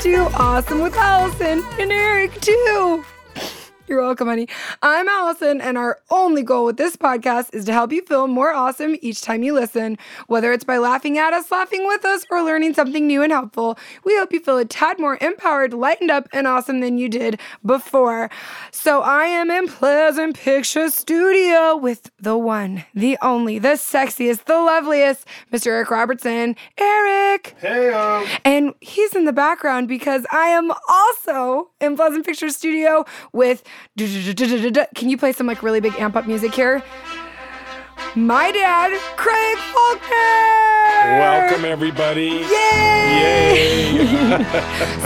to Awesome with Allison and Eric too. You're welcome, honey. I'm Allison, and our only goal with this podcast is to help you feel more awesome each time you listen. Whether it's by laughing at us, laughing with us, or learning something new and helpful, we hope you feel a tad more empowered, lightened up, and awesome than you did before. So I am in Pleasant Picture Studio with the one, the only, the sexiest, the loveliest, Mr. Eric Robertson. Eric! Hey-o! And he's in the background because I am also in Pleasant Picture Studio with... Can you play some like really big amp up music here? My dad, Craig Volker. Welcome everybody. Yay! Yay!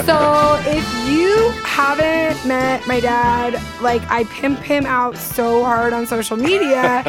So if you haven't met my dad, like I pimp him out so hard on social media,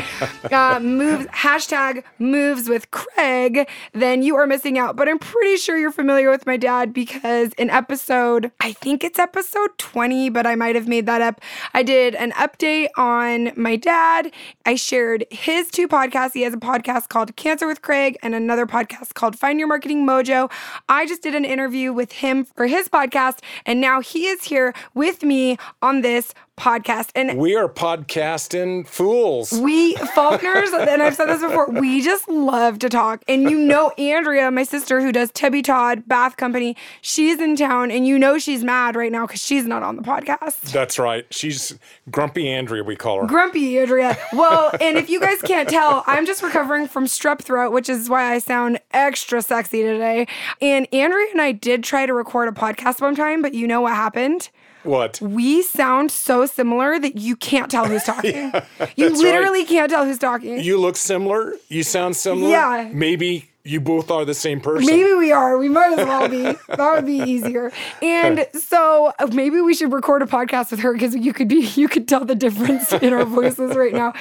moves with Craig, then you are missing out. But I'm pretty sure you're familiar with my dad because in episode, I think it's episode 20, but I might have made that up. I did an update on my dad. I shared his two podcasts. He has a podcast called Cancer with Craig and another podcast called Find Your Marketing Mojo. I just did an interview with him for his podcast, and now he is here with me on this podcast. And we are podcasting fools. We Faulkners, and I've said this before, we just love to talk. And you know Andrea, my sister who does Tebby Todd Bath Company, she's in town, and you know she's mad right now because she's not on the podcast. That's right. She's Grumpy Andrea, we call her. Grumpy Andrea. Well, and if you guys can't tell, I'm just recovering from strep throat, which is why I sound extra sexy today. And Andrea and I did try to record a podcast one time, but you know what happened? What? We sound so similar that you can't tell who's talking. Yeah, you literally can't tell who's talking. You look similar. You sound similar. Yeah. Maybe you both are the same person. Maybe we are. We might as well be. That would be easier. And so maybe we should record a podcast with her because you could tell the difference in our voices right now.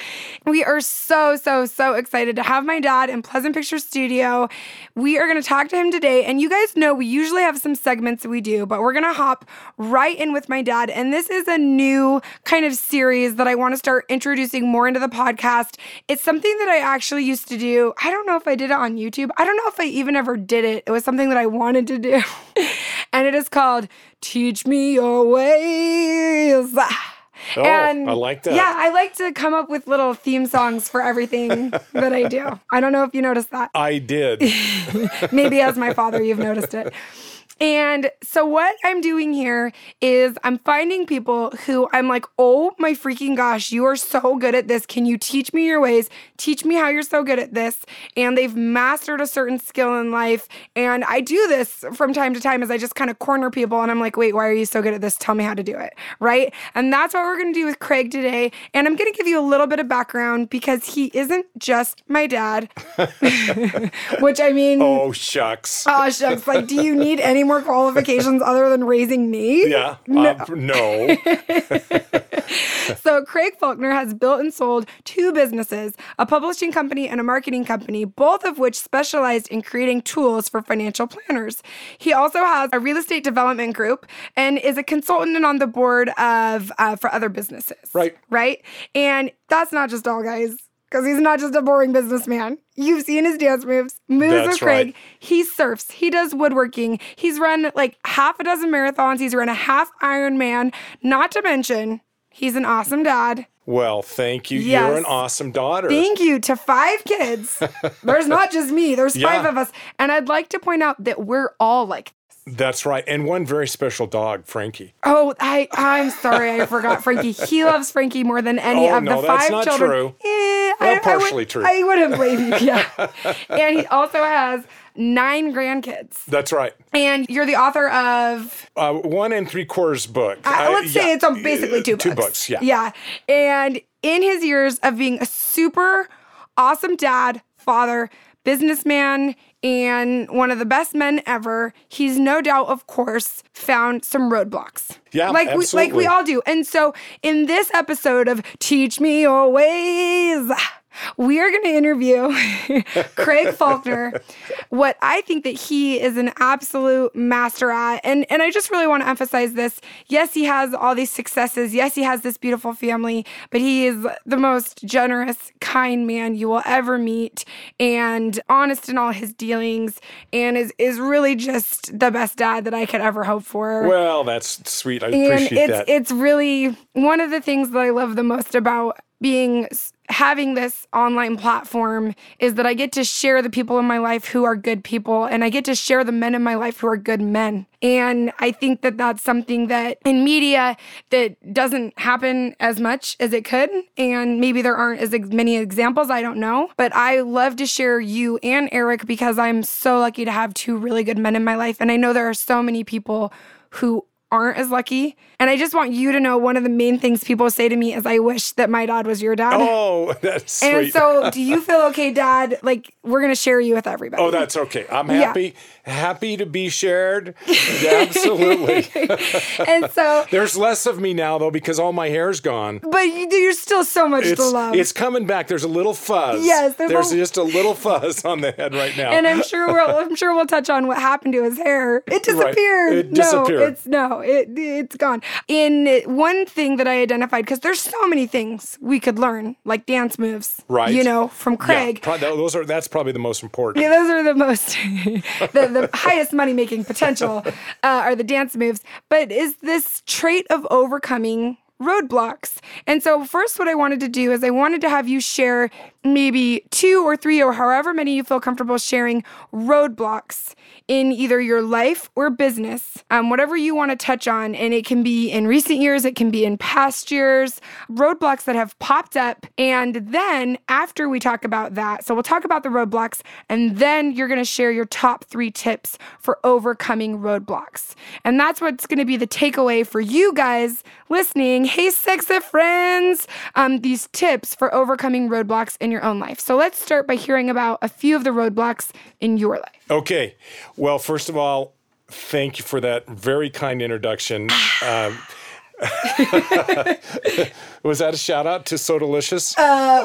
We are so, so, so excited to have my dad in Pleasant Picture Studio. We are going to talk to him today. And you guys know we usually have some segments that we do, but we're going to hop right in with my dad. And this is a new kind of series that I want to start introducing more into the podcast. It's something that I actually used to do. I don't know if I did it on YouTube. I don't know if I even ever did it. It was something that I wanted to do. And it is called Teach Me Your Ways. Oh, and I like that. Yeah, I like to come up with little theme songs for everything that I do. I don't know if you noticed that. I did. Maybe as my father, you've noticed it. And so what I'm doing here is I'm finding people who I'm like, oh my freaking gosh, you are so good at this. Can you teach me your ways? Teach me how you're so good at this. And they've mastered a certain skill in life. And I do this from time to time as I just kind of corner people. And I'm like, wait, why are you so good at this? Tell me how to do it, right? And that's what we're going to do with Craig today. And I'm going to give you a little bit of background because he isn't just my dad, which I mean. Oh, shucks. Oh, shucks. Like, do you need any more qualifications other than raising me? Yeah, no. So Craig Faulkner has built and sold two businesses, a publishing company and a marketing company, both of which specialized in creating tools for financial planners. He also has a real estate development group and is a consultant and on the board of for other businesses. Right. Right? And that's not just all, guys. Because he's not just a boring businessman. You've seen his dance moves with Craig. Right. He surfs. He does woodworking. He's run like half a dozen marathons. He's run a half Ironman. Not to mention, he's an awesome dad. Well, thank you. Yes. You're an awesome daughter. Thank you to 5 kids. There's not just me. There's 5 of us. And I'd like to point out that we're all like that's right. And one very special dog, Frankie. Oh, I'm sorry. I forgot Frankie. He loves Frankie more than any of the 5 children. Oh, no, that's not true. Well, partially true. I wouldn't blame you. Yeah. And he also has 9 grandkids. That's right. And you're the author of? 1 3/4 book. Let's say it's on basically 2 books. 2 books, yeah. Yeah. And in his years of being a super awesome dad, father, businessman, and one of the best men ever, he's no doubt, of course, found some roadblocks. Yeah, absolutely. Like we all do. And so in this episode of Teach Me Your Ways, we are going to interview Craig Faulkner, what I think that he is an absolute master at. And I just really want to emphasize this. Yes, he has all these successes. Yes, he has this beautiful family, but he is the most generous, kind man you will ever meet, and honest in all his dealings, and is really just the best dad that I could ever hope for. Well, that's sweet. I appreciate that. It's really one of the things that I love the most about having this online platform is that I get to share the people in my life who are good people, and I get to share the men in my life who are good men. And I think that that's something that in media that doesn't happen as much as it could, and maybe there aren't as many examples, I don't know. But I love to share you and Eric because I'm so lucky to have two really good men in my life, and I know there are so many people who aren't as lucky. And I just want you to know one of the main things people say to me is, I wish that my dad was your dad. Oh, that's sweet. And so do you feel okay, Dad? Like, we're going to share you with everybody. Oh, that's okay. I'm happy. Yeah. Happy to be shared. Absolutely. And so there's less of me now, though, because all my hair's gone. But there's still so much to love. It's coming back. There's a little fuzz. Yes. There's just a little fuzz on the head right now. And I'm sure we'll touch on what happened to his hair. It disappeared. Right. It disappeared. It's gone. In one thing that I identified, because there's so many things we could learn, like dance moves, right? You know, from Craig. Yeah, that's probably the most important. Yeah, those are the most, the highest money-making potential are the dance moves. But is this trait of overcoming roadblocks. And so first what I wanted to do is I wanted to have you share maybe two or three or however many you feel comfortable sharing roadblocks in either your life or business, whatever you want to touch on. And it can be in recent years, it can be in past years, roadblocks that have popped up. And then after we talk about that, so we'll talk about the roadblocks, and then you're going to share your top three tips for overcoming roadblocks. And that's what's going to be the takeaway for you guys listening. Hey, sexy friends, these tips for overcoming roadblocks in your own life. So let's start by hearing about a few of the roadblocks in your life. Okay. Well, first of all, thank you for that very kind introduction. Was that a shout out to So Delicious? They're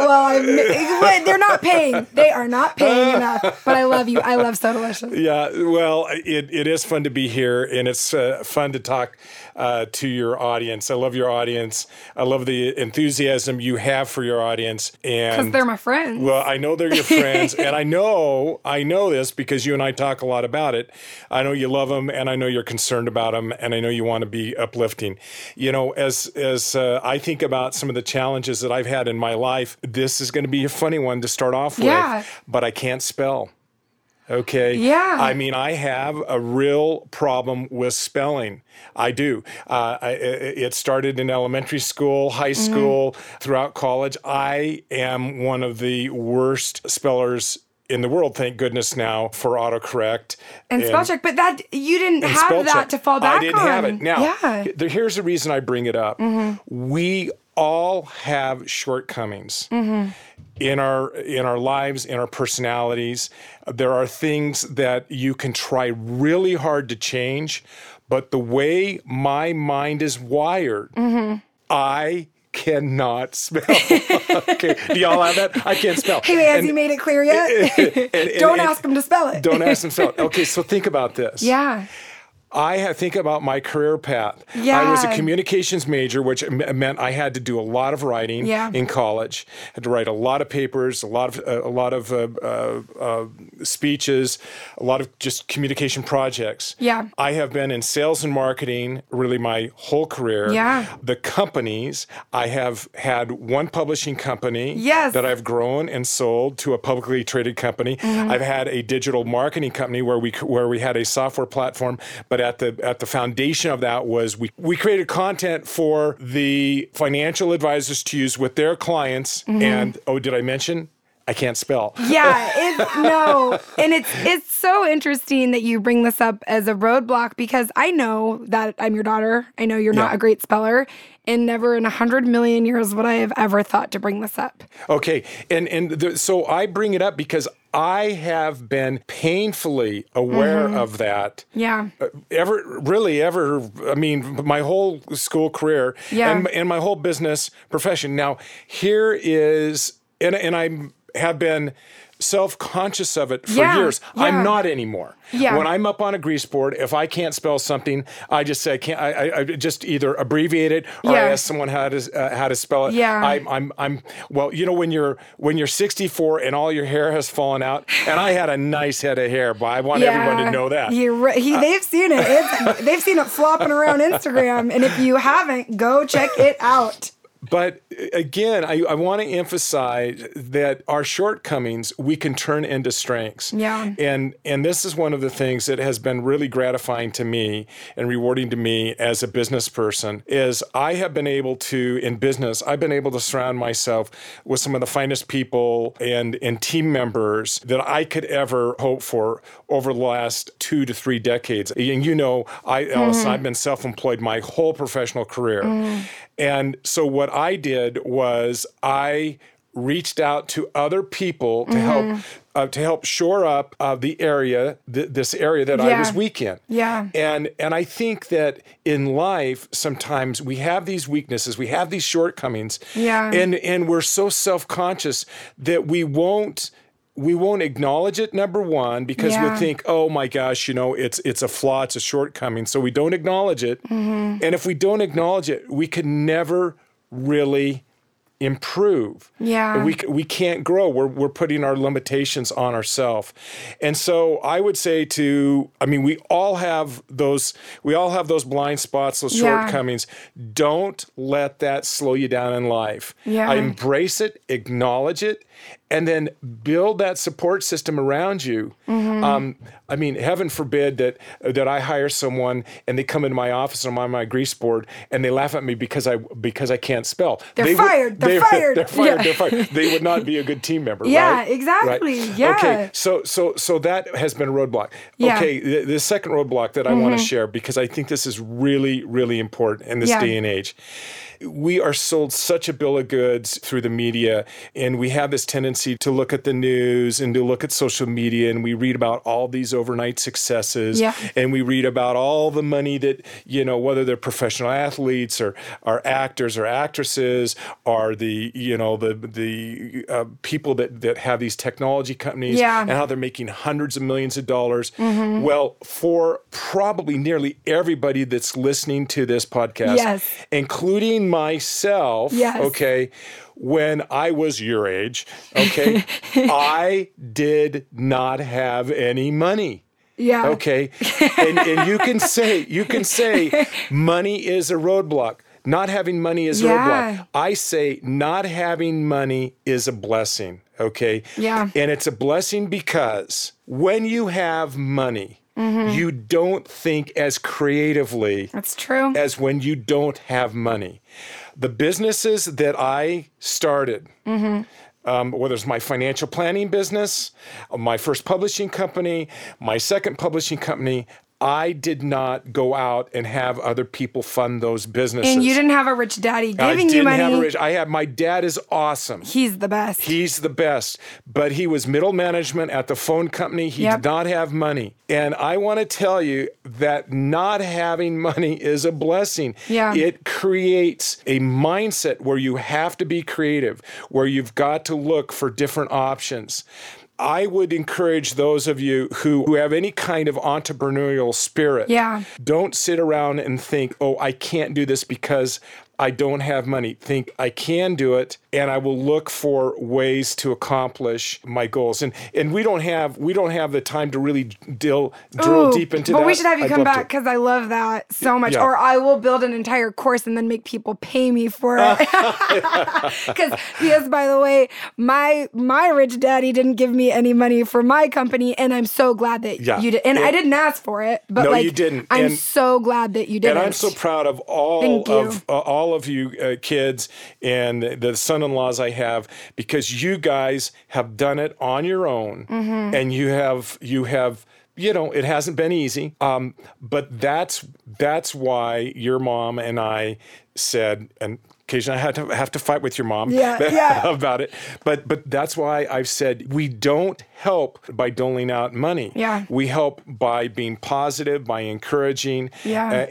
not paying. They are not paying enough. But I love you. I love So Delicious. Yeah. Well, it is fun to be here, and it's fun to talk to your audience. I love your audience. I love the enthusiasm you have for your audience, and because they're my friends. Well, I know they're your friends, and I know this because you and I talk a lot about it. I know you love them, and I know you're concerned about them, and I know you want to be uplifting. You know, as I think about some of the challenges that I've had in my life, this is going to be a funny one to start off with, but I can't spell. Okay. Yeah. I mean, I have a real problem with spelling. I do. It started in elementary school, high school, throughout college. I am one of the worst spellers in the world, thank goodness now for autocorrect. And spell check, but that you didn't have that to fall back on. I didn't have it. Now, here's the reason I bring it up. Mm-hmm. We all have shortcomings in our lives, in our personalities. There are things that you can try really hard to change, but the way my mind is wired, I cannot spell. Okay, do y'all have that? I can't spell. Hey, has he made it clear yet? Don't ask him to spell it. Don't ask him to spell it. Okay, so think about this. Yeah. I think about my career path. Yeah. I was a communications major, which meant I had to do a lot of writing in college. I had to write a lot of papers, a lot of speeches, a lot of just communication projects. Yeah. I have been in sales and marketing really my whole career. Yeah. The companies, I have had one publishing company that I've grown and sold to a publicly traded company. Mm-hmm. I've had a digital marketing company where we had a software platform, but at the foundation of that was we created content for the financial advisors to use with their clients. Mm-hmm. And, oh, did I mention? I can't spell. Yeah, and it's so interesting that you bring this up as a roadblock because I know that I'm your daughter. I know you're not a great speller, and never in 100 million years would I have ever thought to bring this up. Okay, so I bring it up because I have been painfully aware of that. Yeah. My whole school career and my whole business profession. Now, here is and I have been self-conscious of it for years. Yeah. I'm not anymore. Yeah. When I'm up on a grease board, if I can't spell something, I just say, I just either abbreviate it or I ask someone how to spell it. Yeah. I'm well, you know, when you're 64 and all your hair has fallen out, and I had a nice head of hair, but I want everyone to know that. They've seen it. They've seen it flopping around Instagram. And if you haven't, go check it out. But again, I want to emphasize that our shortcomings, we can turn into strengths. Yeah. And this is one of the things that has been really gratifying to me and rewarding to me as a business person is I have been able to, in business, I've been able to surround myself with some of the finest people and team members that I could ever hope for over the last 2 to 3 decades. And you know, Allison, I've been self-employed my whole professional career. Mm. And so what I did was I reached out to other people to help shore up the area, this area that I was weak in. Yeah. And I think that in life, sometimes we have these weaknesses, we have these shortcomings, and we're so self-conscious that we won't acknowledge it, number one, because we think, oh my gosh, you know, it's a flaw, it's a shortcoming. So we don't acknowledge it. Mm-hmm. And if we don't acknowledge it, we can never really improve. Yeah. We can't grow. We're putting our limitations on ourselves. And so I would say we all have those blind spots, those shortcomings. Don't let that slow you down in life. Yeah. Embrace it, acknowledge it, and then build that support system around you. Mm-hmm. I mean, heaven forbid that I hire someone and they come into my office and I'm on my grease board and they laugh at me because I can't spell. They're fired. They would not be a good team member. Yeah, right? Exactly. Right? Yeah. Okay. So that has been a roadblock. Yeah. Okay. The second roadblock that I want to share, because I think this is really, really important in this day and age. We are sold such a bill of goods through the media, and we have this tendency to look at the news and to look at social media, and we read about all these overnight successes, and we read about all the money that, you know, whether they're professional athletes or are actors or actresses, or the, you know, the people that have these technology companies and how they're making hundreds of millions of dollars. Mm-hmm. Well, for probably nearly everybody that's listening to this podcast, including myself, okay, when I was your age, okay, I did not have any money. Yeah. Okay. And you can say money is a roadblock. Not having money is a roadblock. I say not having money is a blessing, okay? Yeah. And it's a blessing because when you have money, you don't think as creatively. That's true. As when you don't have money. The businesses that I started, whether it's my financial planning business, my first publishing company, my second publishing company, I did not go out and have other people fund those businesses. And you didn't have a rich daddy giving you money. My dad is awesome. He's the best. But he was middle management at the phone company. He did not have money. And I want to tell you that not having money is a blessing. Yeah. It creates a mindset where you have to be creative, where you've got to look for different options. I would encourage those of you who have any kind of entrepreneurial spirit, don't sit around and think, oh, I can't do this because I don't have money. Think, I can do it, and I will look for ways to accomplish my goals. And we don't have the time to really drill deep into that. But we should have you come back because I love that so much. Yeah. Or I will build an entire course and then make people pay me for it. Because by the way, my rich daddy didn't give me any money for my company, and I'm so glad that you did. And I didn't ask for it, but no, you didn't. I'm so glad that you didn't. And I'm so proud of all of you kids and the son-in-laws I have, because you guys have done it on your own, and you have you know, it hasn't been easy, but that's why your mom and I said, and occasion I have to fight with your mom about it. But that's why I've said we don't help by doling out money. Yeah. We help by being positive, by encouraging. Yeah.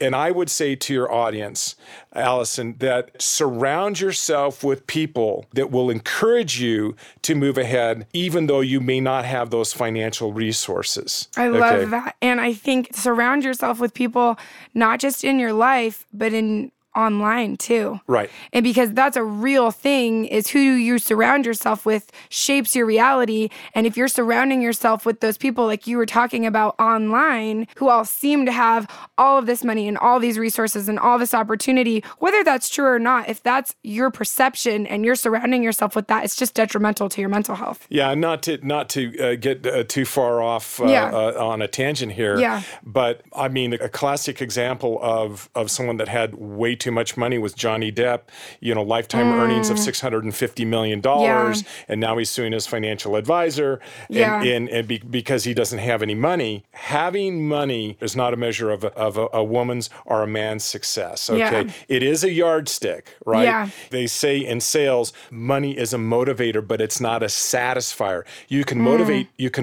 And I would say to your audience, Allison, that surround yourself with people that will encourage you to move ahead, even though you may not have those financial resources. I love that. And I think surround yourself with people, not just in your life, but in online too. Right. And because that's a real thing, is who you surround yourself with shapes your reality. And if you're surrounding yourself with those people like you were talking about online, who all seem to have all of this money and all these resources and all this opportunity, whether that's true or not, if that's your perception and you're surrounding yourself with that, it's just detrimental to your mental health. Yeah, not to get too far off on a tangent here. Yeah. But I mean, a classic example of someone that had way too much money was Johnny Depp, lifetime earnings of $650 million. Yeah. And now he's suing his financial advisor because he doesn't have any money. Having money is not a measure of a woman's or a man's success. Okay. Yeah. It is a yardstick, right? Yeah. They say in sales, money is a motivator, but it's not a satisfier. You can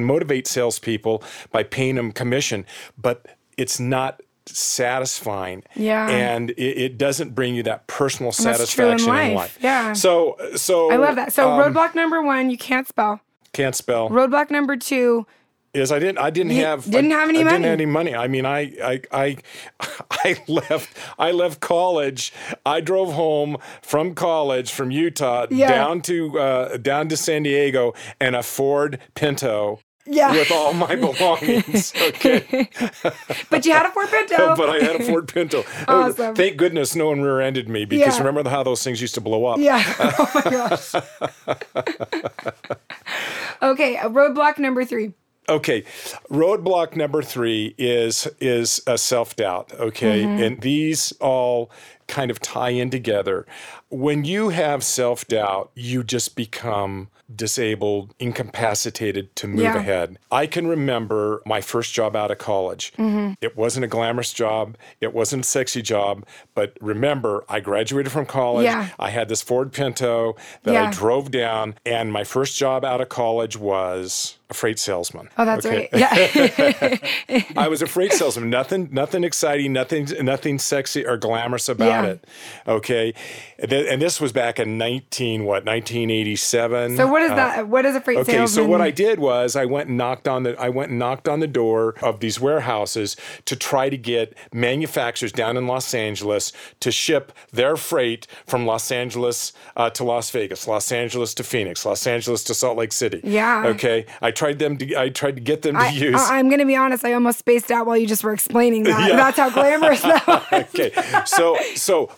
motivate salespeople by paying them commission, but it's not satisfying, and it doesn't bring you that personal satisfaction in life. Yeah. So I love that. So roadblock number one, you can't spell. Can't spell. Roadblock number two is I didn't have any money. I mean, I left college. I drove home from college from Utah down to San Diego in a Ford Pinto. Yeah. With all my belongings. Okay. But you had a Ford Pinto. But I had a Ford Pinto. Awesome. Thank goodness no one rear-ended me, because remember how those things used to blow up. Yeah. Oh my gosh. Okay. Roadblock number three. Okay, roadblock number three is a self-doubt, okay? Mm-hmm. And these all kind of tie in together. When you have self-doubt, you just become disabled, incapacitated to move ahead. I can remember my first job out of college. Mm-hmm. It wasn't a glamorous job. It wasn't a sexy job. But remember, I graduated from college. Yeah. I had this Ford Pinto that I drove down. And my first job out of college was a freight salesman. Oh, that's right. Yeah. I was a freight salesman. Nothing exciting, nothing sexy or glamorous about it. Okay. And this was back in 1987. So what is that? What is a freight salesman? Okay, so what I did was I went and knocked on the door of these warehouses to try to get manufacturers down in Los Angeles to ship their freight from Los Angeles to Las Vegas, Los Angeles to Phoenix, Los Angeles to Salt Lake City. Yeah. Okay. I tried to get them to use. I'm going to be honest. I almost spaced out while you just were explaining that. Yeah. That's how glamorous that was. Okay.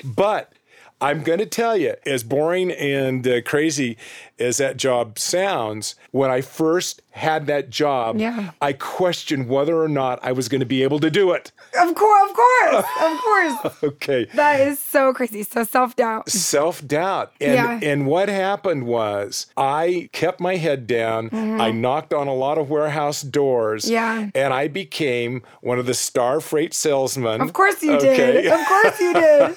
But I'm going to tell you, as boring and crazy as that job sounds, when I first had that job, I questioned whether or not I was going to be able to do it. Of course. Okay. That is so crazy. So self-doubt. And what happened was I kept my head down. Mm-hmm. I knocked on a lot of warehouse doors. Yeah. And I became one of the star freight salesmen. Of course you did. Of course you did.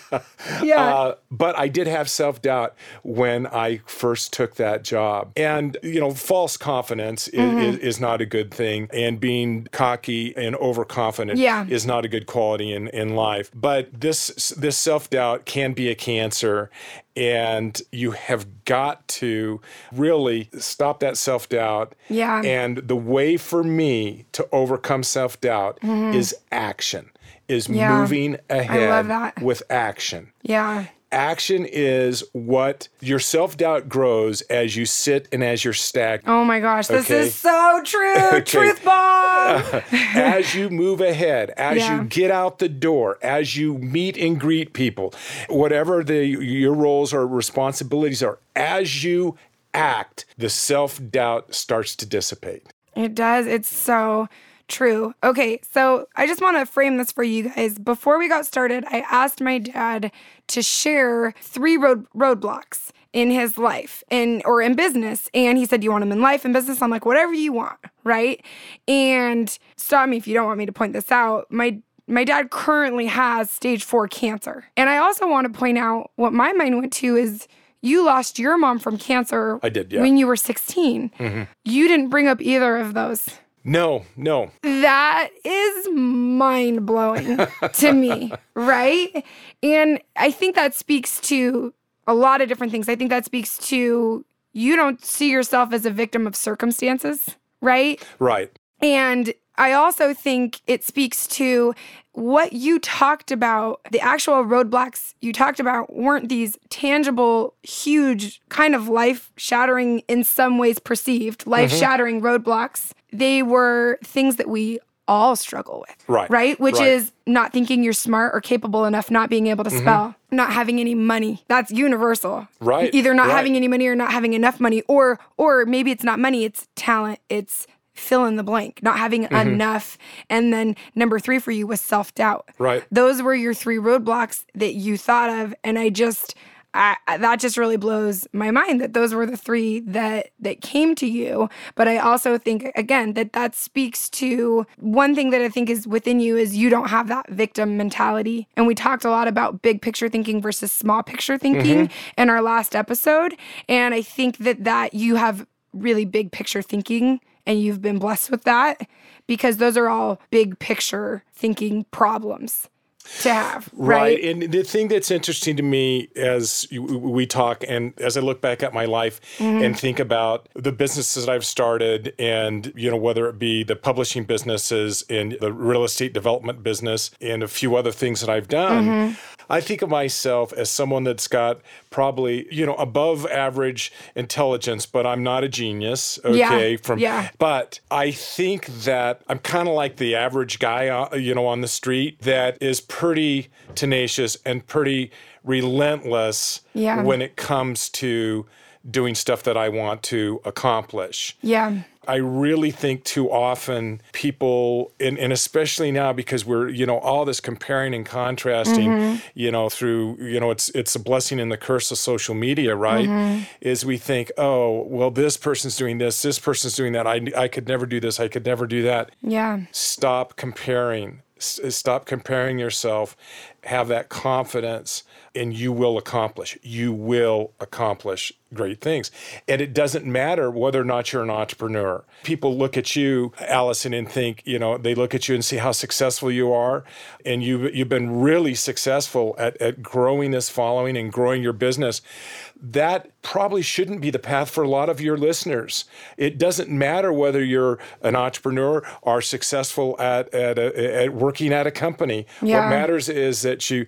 Yeah. But I did have self-doubt when I first took that job. And, false confidence is not a good thing. And being cocky and overconfident is not a good quality in life. But this self-doubt can be a cancer. And you have got to really stop that self-doubt. Yeah. And the way for me to overcome self-doubt is action, is moving ahead with action. Yeah. Action is what your self-doubt grows as you sit and as you're stagnant. Oh my gosh, this is so true. Okay. Truth bomb. As you move ahead, as you get out the door, as you meet and greet people, whatever your roles or responsibilities are, as you act, the self-doubt starts to dissipate. It does. It's so true. Okay, so I just want to frame this for you guys. Before we got started, I asked my dad to share three roadblocks in his life or in business. And he said, "Do you want them in life and business?" I'm like, "Whatever you want," right? And stop me if you don't want me to point this out. My My dad currently has stage 4 cancer. And I also want to point out what my mind went to is you lost your mom from cancer. I did, yeah. When you were 16. Mm-hmm. You didn't bring up either of those. No. That is mind-blowing to me, right? And I think that speaks to a lot of different things. I think that speaks to you don't see yourself as a victim of circumstances, right? Right. And I also think it speaks to what you talked about, the actual roadblocks you talked about weren't these tangible, huge, kind of life-shattering, in some ways perceived, life-shattering roadblocks. They were things that we all struggle with, right? Which is not thinking you're smart or capable enough, not being able to spell, not having any money. That's universal. Right. Either not having any money or not having enough money, or maybe it's not money, it's talent, it's fill in the blank, not having enough. And then number 3 for you was self-doubt. Right. Those were your 3 roadblocks that you thought of. And that just really blows my mind that those were the 3 that came to you. But I also think, again, that speaks to one thing that I think is within you is you don't have that victim mentality. And we talked a lot about big picture thinking versus small picture thinking in our last episode. And I think that you have really big picture thinking. And you've been blessed with that because those are all big picture thinking problems to have, right? And the thing that's interesting to me as we talk and as I look back at my life and think about the businesses that I've started and, whether it be the publishing businesses and the real estate development business and a few other things that I've done, I think of myself as someone that's got probably, above average intelligence, but I'm not a genius, okay? But I think that I'm kind of like the average guy, on the street that is pretty tenacious and pretty relentless when it comes to doing stuff that I want to accomplish. Yeah. I really think too often people, and especially now because we're, all this comparing and contrasting, through, it's a blessing and the curse of social media, right? Is we think, oh, well, this person's doing this, this person's doing that. I could never do this. I could never do that. Yeah. Stop comparing. Stop comparing yourself. Have that confidence and you will accomplish. You will accomplish great things. And it doesn't matter whether or not you're an entrepreneur. People look at you, Allison, and think, they look at you and see how successful you are. And you've been really successful at growing this following and growing your business. That probably shouldn't be the path for a lot of your listeners. It doesn't matter whether you're an entrepreneur or successful at working at a company. Yeah. What matters is that you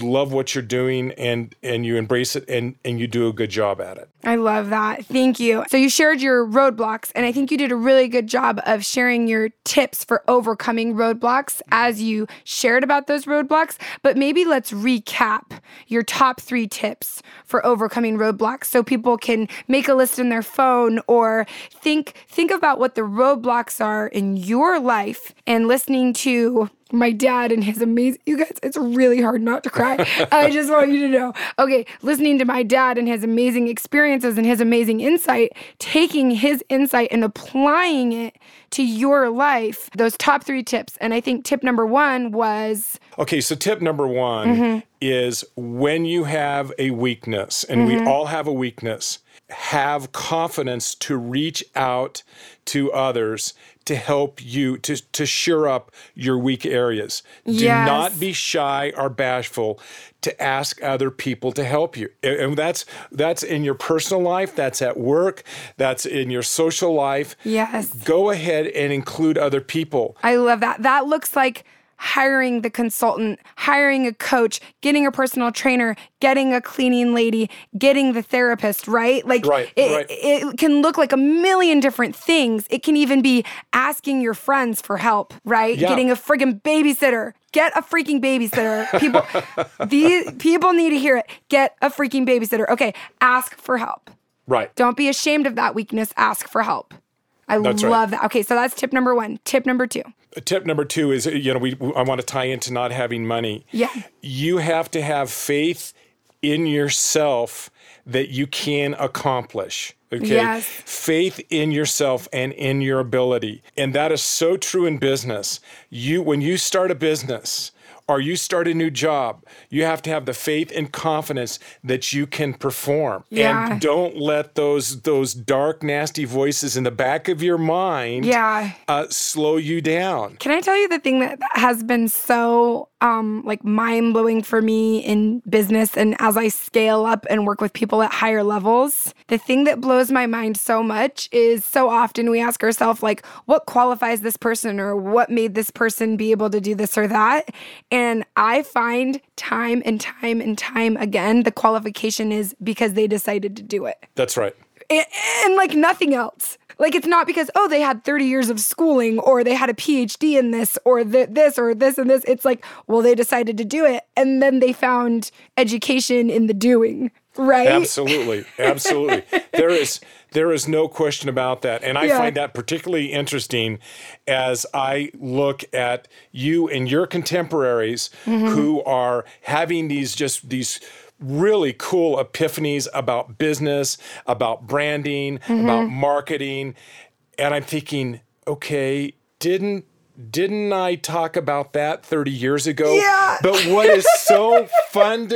love what you're doing and you embrace it and you do a good job at it. I love that. Thank you. So you shared your roadblocks, and I think you did a really good job of sharing your tips for overcoming roadblocks as you shared about those roadblocks. But maybe let's recap your top 3 tips for overcoming roadblocks so people can make a list in their phone or think about what the roadblocks are in your life and listening to my dad and his amazing, you guys, it's really hard not to cry. I just want you to know. Okay, listening to my dad and his amazing experiences and his amazing insight, taking his insight and applying it to your life, those top 3 tips. And I think tip number 1 was... Okay, so tip number 1 is when you have a weakness, and we all have a weakness, have confidence to reach out to others to help you, to shore up your weak areas. Do not be shy or bashful to ask other people to help you. And that's in your personal life, that's at work, that's in your social life. Yes. Go ahead and include other people. I love that. That looks like hiring the consultant, hiring a coach, getting a personal trainer, getting a cleaning lady, getting the therapist, right? It can look like a million different things. It can even be asking your friends for help, right? Yeah. Getting a friggin' babysitter. Get a freaking babysitter. People, these people need to hear it. Get a freaking babysitter. Okay, ask for help. Right. Don't be ashamed of that weakness. Ask for help. I love that. Okay, so that's tip number 1. Tip number 2. Tip number 2 is, I want to tie into not having money. Yeah. You have to have faith in yourself that you can accomplish. Okay. Yes. Faith in yourself and in your ability. And that is so true in business. When you start a business or you start a new job, you have to have the faith and confidence that you can perform. Yeah. And don't let those dark, nasty voices in the back of your mind slow you down. Can I tell you the thing that has been so mind-blowing for me in business and as I scale up and work with people at higher levels? The thing that blows my mind so much is so often we ask ourselves, what qualifies this person or what made this person be able to do this or that? And I find time and time again, the qualification is because they decided to do it. That's right. And nothing else. It's not because, they had 30 years of schooling or they had a PhD in this or this or this and this. It's they decided to do it. And then they found education in the doing, right? Absolutely. There is no question about that. And I find that particularly interesting as I look at you and your contemporaries who are having these really cool epiphanies about business, about branding, about marketing. And I'm thinking, okay, didn't I talk about that 30 years ago? Yeah. But what is so fun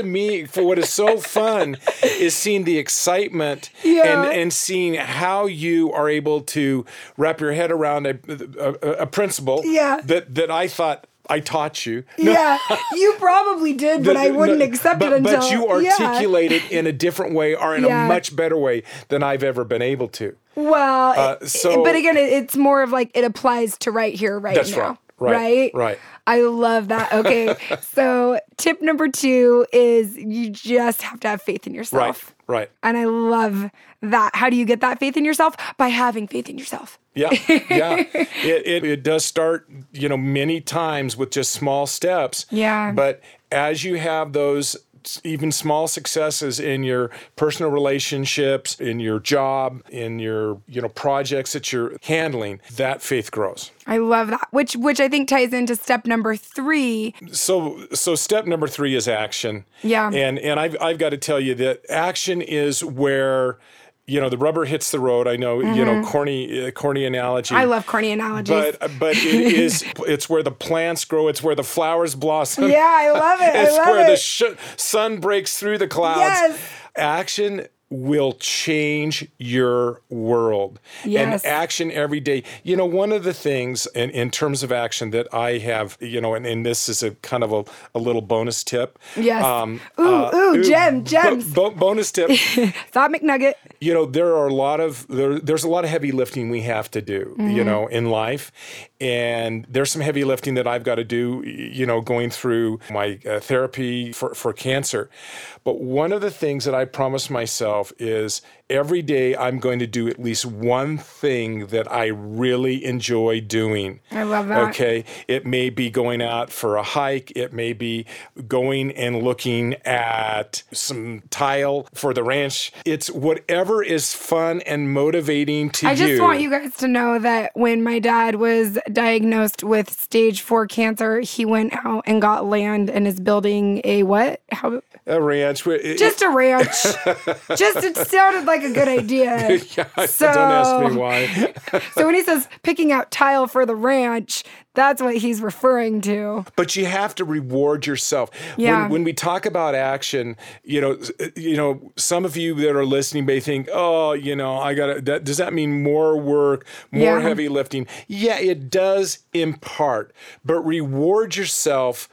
is seeing the excitement and seeing how you are able to wrap your head around a principle that I thought I taught you. No. Yeah, you probably did, but I wouldn't accept it until... But you articulate it in a different way or in a much better way than I've ever been able to. Well, but again, it's more of it applies to right here, right now. That's right. Right. I love that. Okay, so tip number 2 is you just have to have faith in yourself. Right. And I love that. How do you get that faith in yourself? By having faith in yourself. Yeah. It does start, many times with just small steps. Yeah. But as you have those even small successes in your personal relationships, in your job, in your, projects that you're handling, that faith grows. I love that, which I think ties into step number 3. So step number 3 is action. Yeah. And I've got to tell you that action is where the rubber hits the road. I know, corny analogy. I love corny analogies. But it is, it's where the plants grow. It's where the flowers blossom. Yeah, I love it. It's where the sun breaks through the clouds. Yes. Action will change your world. Yes. And action every day. One of the things in terms of action that I have, and this is a kind of a little bonus tip. Yes. Gems. Bonus tip. Thought McNugget. There's a lot of heavy lifting we have to do, in life. And there's some heavy lifting that I've got to do, going through my therapy for cancer. But one of the things that I promised myself is every day I'm going to do at least one thing that I really enjoy doing. I love that. Okay. It may be going out for a hike. It may be going and looking at some tile for the ranch. It's whatever is fun and motivating to you. I just want you guys to know that when my dad was diagnosed with stage 4 cancer, he went out and got land and is building a what? How? A ranch. Just a ranch. Just it sounded like a good idea. Don't ask me why. So when he says picking out tile for the ranch, that's what he's referring to. But you have to reward yourself. Yeah. When we talk about action, some of you that are listening may think, I got to, does that mean more work, more heavy lifting? Yeah, it does in part, but reward yourself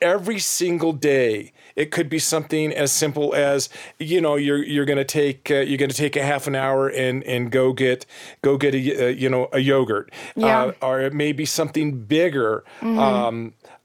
every single day. It could be something as simple as you're going to take a half an hour and go get a yogurt, or it may be something bigger.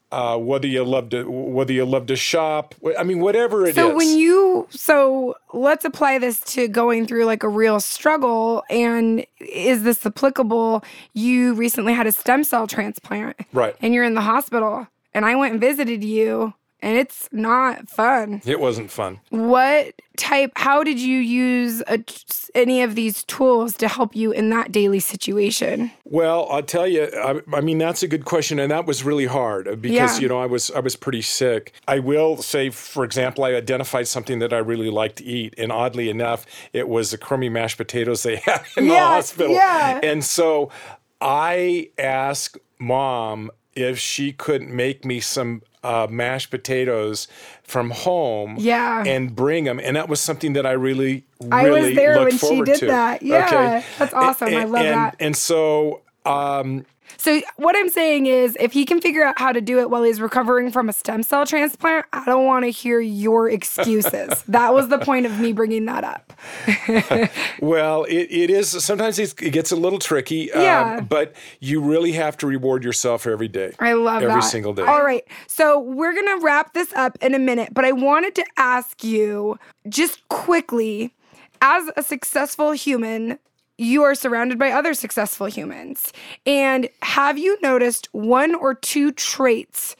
Whether you love to shop, I mean, whatever it is. So let's apply this to going through a real struggle. And is this applicable? You recently had a stem cell transplant, right? And you're in the hospital. And I went and visited you. and it's not fun. It wasn't fun. How did you use any of these tools to help you in that daily situation? Well, I'll tell you, I mean, that's a good question. And that was really hard because, you know, I was pretty sick. I will say, for example, I identified something that I really liked to eat. And oddly enough, it was the crummy mashed potatoes they had in the hospital. Yeah. And so I asked Mom if she couldn't make me some mashed potatoes from home and bring them. And that was something that I really looked forward to. I was there when she did that. Yeah, okay. That's awesome. I love that. And so... So what I'm saying is, if he can figure out how to do it while he's recovering from a stem cell transplant, I don't want to hear your excuses. That was the point of me bringing that up. Well, it is. Sometimes it gets a little tricky, but you really have to reward yourself every day. I love that. Every single day. All right. So we're going to wrap this up in a minute, but I wanted to ask you just quickly, as a successful human, you are surrounded by other successful humans. And have you noticed one or two traits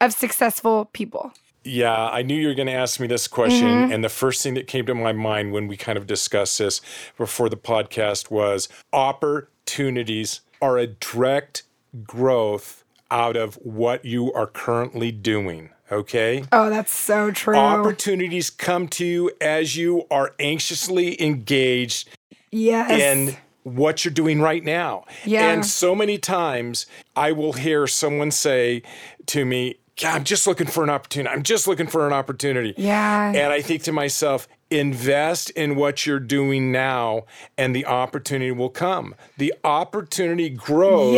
of successful people? Yeah, I knew you were going to ask me this question. Mm-hmm. And the first thing that came to my mind when we kind of discussed this before the podcast was opportunities are a direct growth out of what you are currently doing. Okay? Oh, that's so true. Opportunities come to you as you are anxiously engaged. Yes. And what you're doing right now. Yeah. And so many times I will hear someone say to me, I'm just looking for an opportunity. I'm just looking for an opportunity. Yeah. And I think to myself, invest in what you're doing now and the opportunity will come. The opportunity grows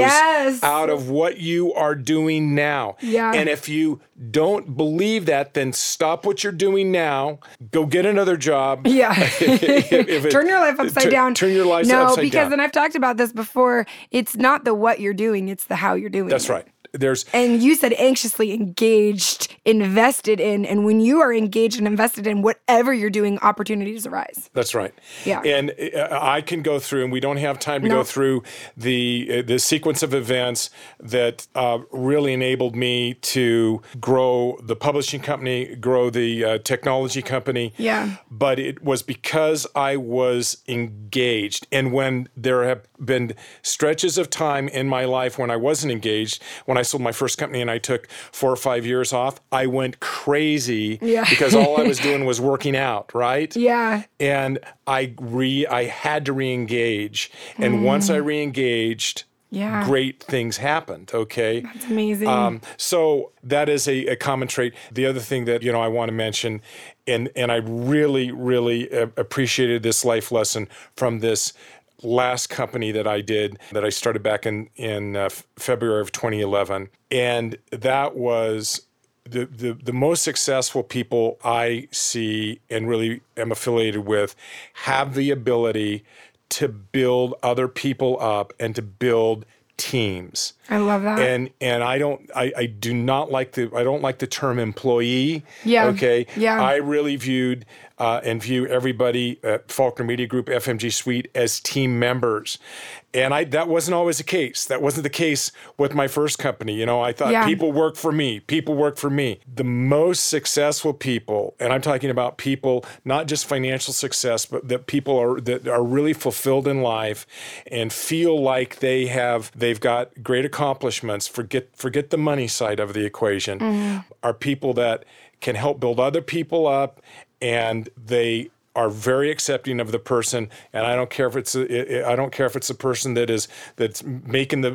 out of what you are doing now. Yeah. And if you don't believe that, then stop what you're doing now. Go get another job. Yeah. Turn your life upside down. Turn your life upside down. No, because, and I've talked about this before, it's not the what you're doing, it's the how you're doing it. That's right. And you said anxiously engaged, invested in, and when you are engaged and invested in whatever you're doing, opportunities arise. That's right. Yeah. And I can go through, and we don't have time to go through the sequence of events that really enabled me to grow the publishing company, grow the technology company. Yeah. But it was because I was engaged. And when there have been stretches of time in my life when I wasn't engaged, when I sold my first company and I took 4 or 5 years off, I went crazy because all I was doing was working out, right? Yeah. And I had to re-engage. And once I re-engaged, great things happened, okay? That's amazing. So that is a common trait. The other thing that, I want to mention, and I really, really appreciated this life lesson from this last company that I did, that I started back in February of 2011. And that was the most successful people I see and really am affiliated with have the ability to build other people up and to build teams. I love that. And I don't like the term employee. Yeah. Okay. Yeah. I really viewed and view everybody at Faulkner Media Group, FMG Suite, as team members. And that wasn't always the case. That wasn't the case with my first company. I thought people work for me. People work for me. The most successful people, and I'm talking about people, not just financial success, but that people that are really fulfilled in life and feel like they've got great accomplishments. Forget the money side of the equation. Are people that can help build other people up, and they are very accepting of the person, and I don't care if it's the person that's making the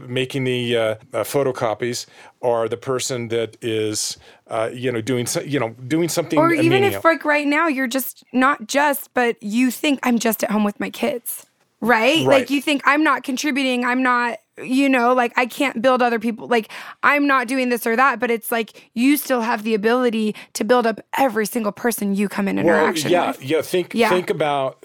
photocopies, or the person that is doing something, or even menial. If like right now you're just not just, but you think I'm just at home with my kids, right? Like you think I'm not contributing, I'm not. I can't build other people. Like, I'm not doing this or that, but it's like you still have the ability to build up every single person you come in interaction with. Yeah, Think about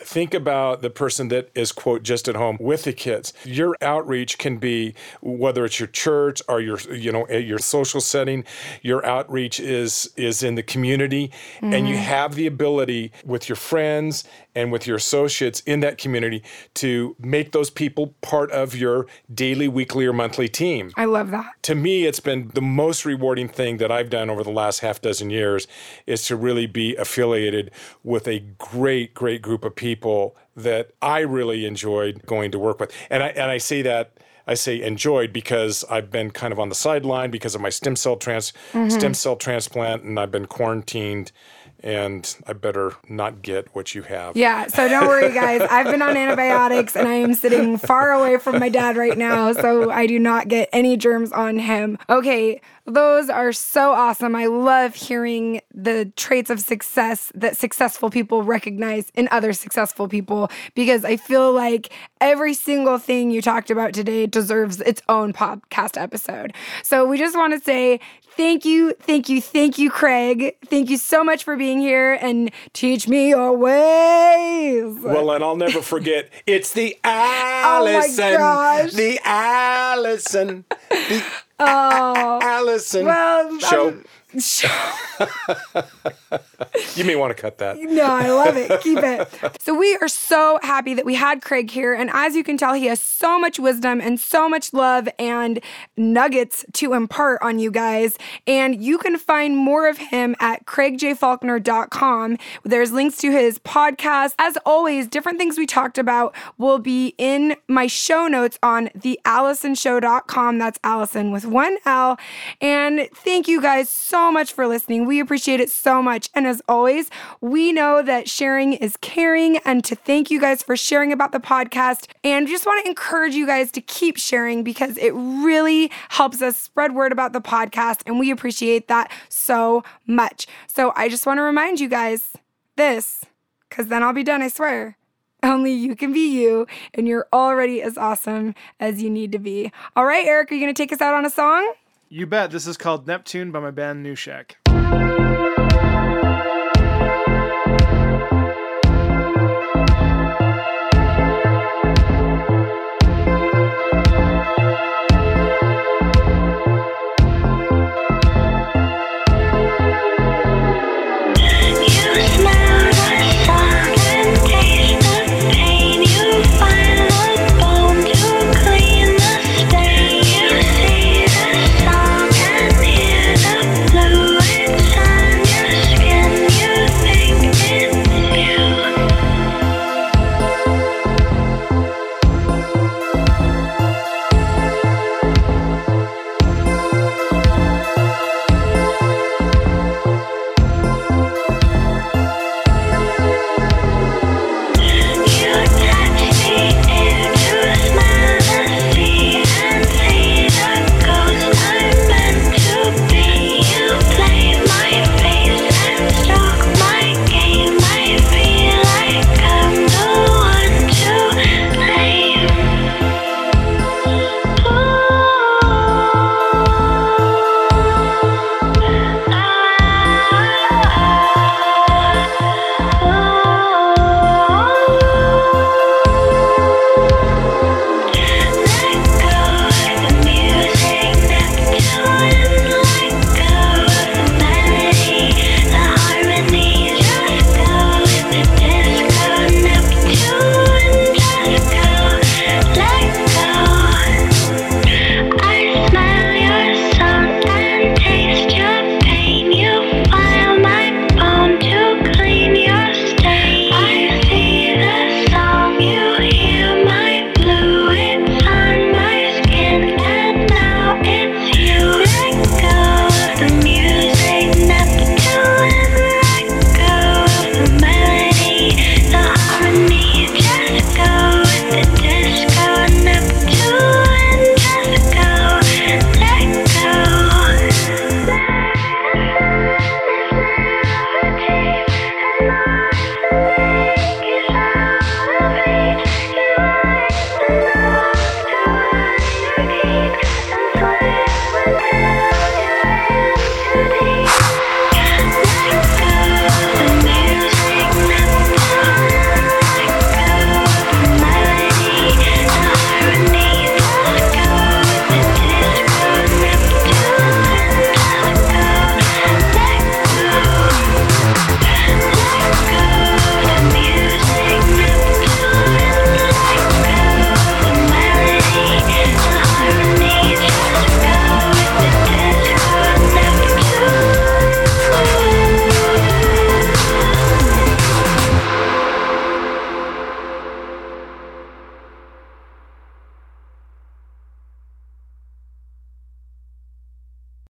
the person that is, quote, just at home with the kids. Your outreach can be, whether it's your church or your social setting, your outreach is in the community, and you have the ability with your friends and with your associates in that community to make those people part of your daily, weekly, or monthly team. I love that. To me, it's been the most rewarding thing that I've done over the last half dozen years is to really be affiliated with a great, great group of people that I really enjoyed going to work with. And I say that, I say enjoyed because I've been kind of on the sideline because of my stem cell transplant, and I've been quarantined, and I better not get what you have. Yeah, so don't worry, guys. I've been on antibiotics, and I am sitting far away from my dad right now, so I do not get any germs on him. Okay, those are so awesome. I love hearing the traits of success that successful people recognize in other successful people, because I feel like every single thing you talked about today deserves its own podcast episode. So we just want to say thank you, Craig. Thank you so much for being here and teach me your ways. Well, and I'll never forget, it's the Allison. Oh my gosh. The Allison. The Allison show. You may want to cut that. No, I love it. Keep it. So we are so happy that we had Craig here. And as you can tell, he has so much wisdom and so much love and nuggets to impart on you guys. And you can find more of him at craigjfaulkner.com. There's links to his podcast. As always, different things we talked about will be in my show notes on theallisonshow.com. That's Allison with one L. And thank you guys so much for listening. We appreciate it so much. And as always, we know that sharing is caring, and to thank you guys for sharing about the podcast. And just want to encourage you guys to keep sharing because it really helps us spread word about the podcast, and we appreciate that so much. So I just want to remind you guys this, because then I'll be done, I swear. Only you can be you, and you're already as awesome as you need to be. All right, Eric, are you going to take us out on a song? You bet. This is called Neptune by my band New Shack.